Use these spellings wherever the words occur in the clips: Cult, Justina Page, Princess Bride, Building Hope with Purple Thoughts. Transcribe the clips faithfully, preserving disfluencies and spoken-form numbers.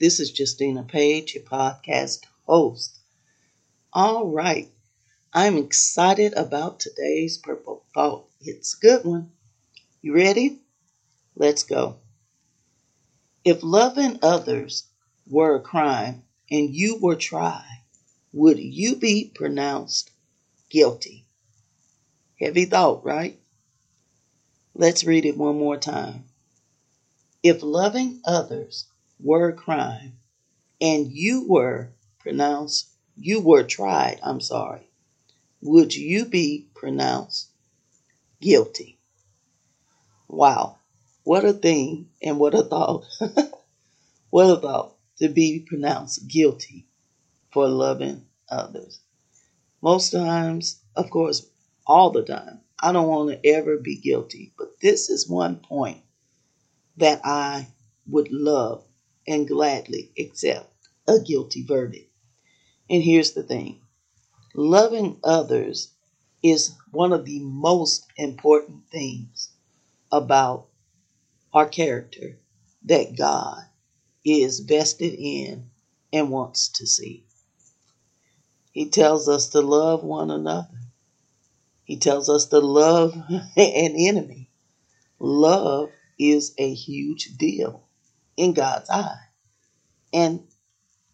This is Justina Page, your podcast host. All right, I'm excited about today's Purple Thought. It's a good one. You ready? Let's go. If loving others were a crime and you were tried, would you be pronounced guilty? Heavy thought, right? Let's read it one more time. If loving others were a crime and you were pronounced, you were tried, I'm sorry, would you be pronounced guilty? Wow, what a thing and what a thought. What a thought to be pronounced guilty for loving others. Most times, of course, all the time, I don't want to ever be guilty, but this is one point that I would love and gladly accept a guilty verdict. And here's the thing. Loving others is one of the most important things about our character that God is vested in and wants to see. He tells us to love one another. He tells us to love an enemy. Love is a huge deal in God's eye. And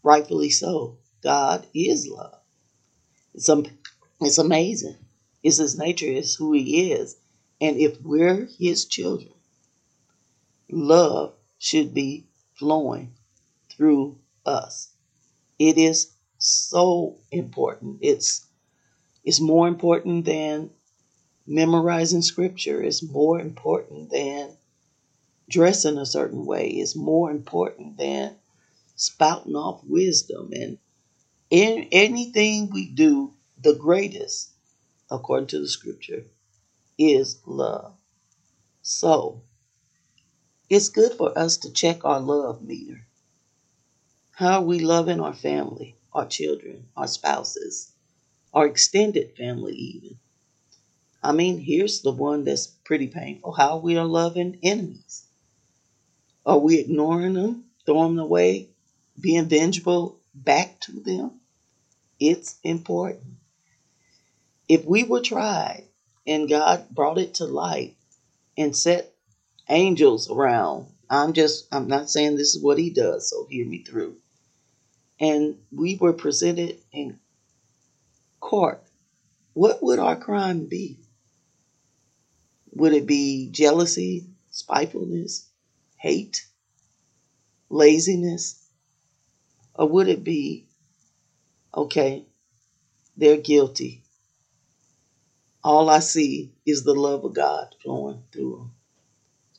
rightfully so. God is love. It's, um, it's amazing. It's his nature. It's who he is. And if we're his children, love should be flowing through us. It is so important. It's it's more important than memorizing scripture. It's more important than dressing a certain way. It's more important than spouting off wisdom. And in anything we do, the greatest, according to the scripture, is love. So it's good for us to check our love meter. How are we loving our family, our children, our spouses, our extended family even? I mean, here's the one that's pretty painful. How we are loving enemies. Are we ignoring them, throwing them away, being vengeful back to them? It's important. If we were tried and God brought it to light and set angels around, I'm just, I'm not saying this is what he does, so hear me through. And we were presented in court, what would our crime be? Would it be jealousy, spitefulness, hate, laziness? Or would it be, okay, they're guilty. All I see is the love of God flowing through them.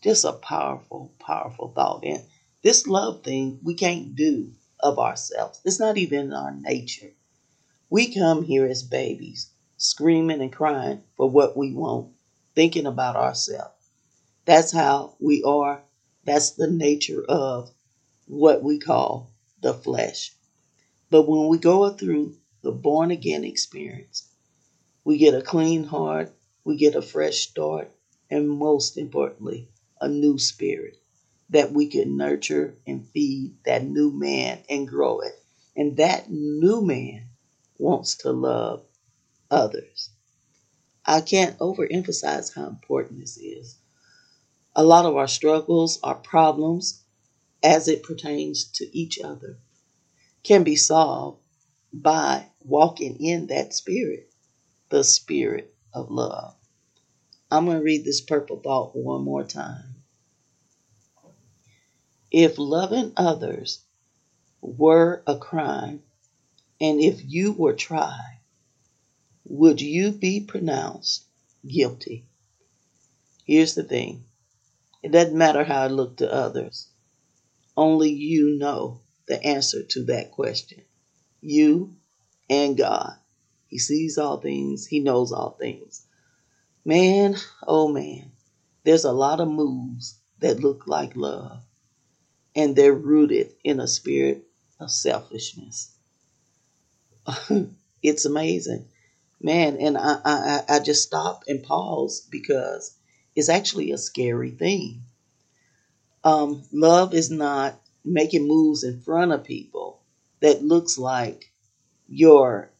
Just a powerful, powerful thought. And this love thing we can't do of ourselves. It's not even in our nature. We come here as babies, screaming and crying for what we want, thinking about ourselves. That's how we are. That's the nature of what we call the flesh. But when we go through the born again experience, we get a clean heart, we get a fresh start, and most importantly, a new spirit that we can nurture and feed that new man and grow it. And that new man wants to love others. I can't overemphasize how important this is. A lot of our struggles, our problems, as it pertains to each other, can be solved by walking in that spirit, the spirit of love. I'm going to read this purple thought one more time. If loving others were a crime, and if you were tried, would you be pronounced guilty? Here's the thing. It doesn't matter how I look to others. Only you know the answer to that question. You and God. He sees all things. He knows all things. Man, oh man, there's a lot of moves that look like love, and they're rooted in a spirit of selfishness. It's amazing. Man, and I, I, I just stopped and paused because it's actually a scary thing. Um, love is not making moves in front of people that looks like you're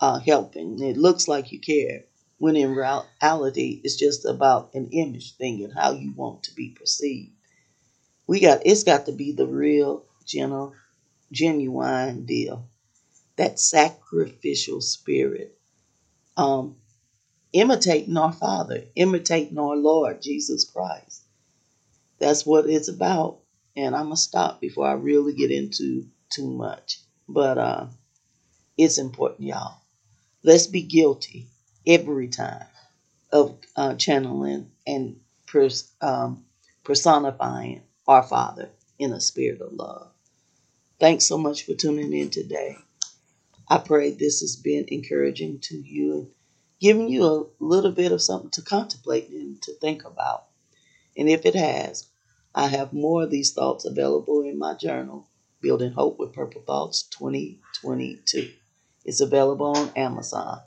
uh, helping. It looks like you care, when in reality, it's just about an image thing and how you want to be perceived. We got it's got to be the real, gentle, genuine deal. That sacrificial spirit. Um, imitating our Father, imitating our Lord, Jesus Christ. That's what it's about. And I'm going to stop before I really get into too much. But uh, it's important, y'all. Let's be guilty every time of uh, channeling and pers- um, personifying our Father in a spirit of love. Thanks so much for tuning in today. I pray this has been encouraging to you and giving you a little bit of something to contemplate and to think about. And if it has, I have more of these thoughts available in my journal, Building Hope with Purple Thoughts twenty twenty-two. It's available on Amazon.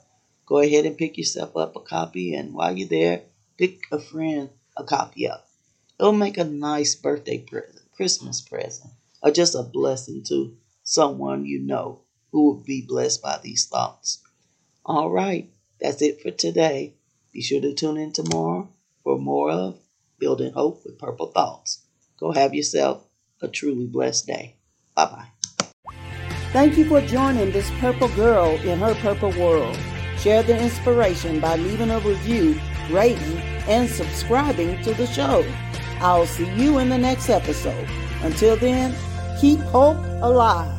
Go ahead and pick yourself up a copy, and while you're there, pick a friend a copy up. It'll make a nice birthday present, Christmas present, or just a blessing to someone you know who will be blessed by these thoughts. All right, that's it for today. Be sure to tune in tomorrow for more of Building Hope with Purple Thoughts. Go have yourself a truly blessed day. Bye-bye. Thank you for joining this purple girl in her purple world. Share the inspiration by leaving a review, rating, and subscribing to the show. I'll see you in the next episode. Until then, keep hope alive.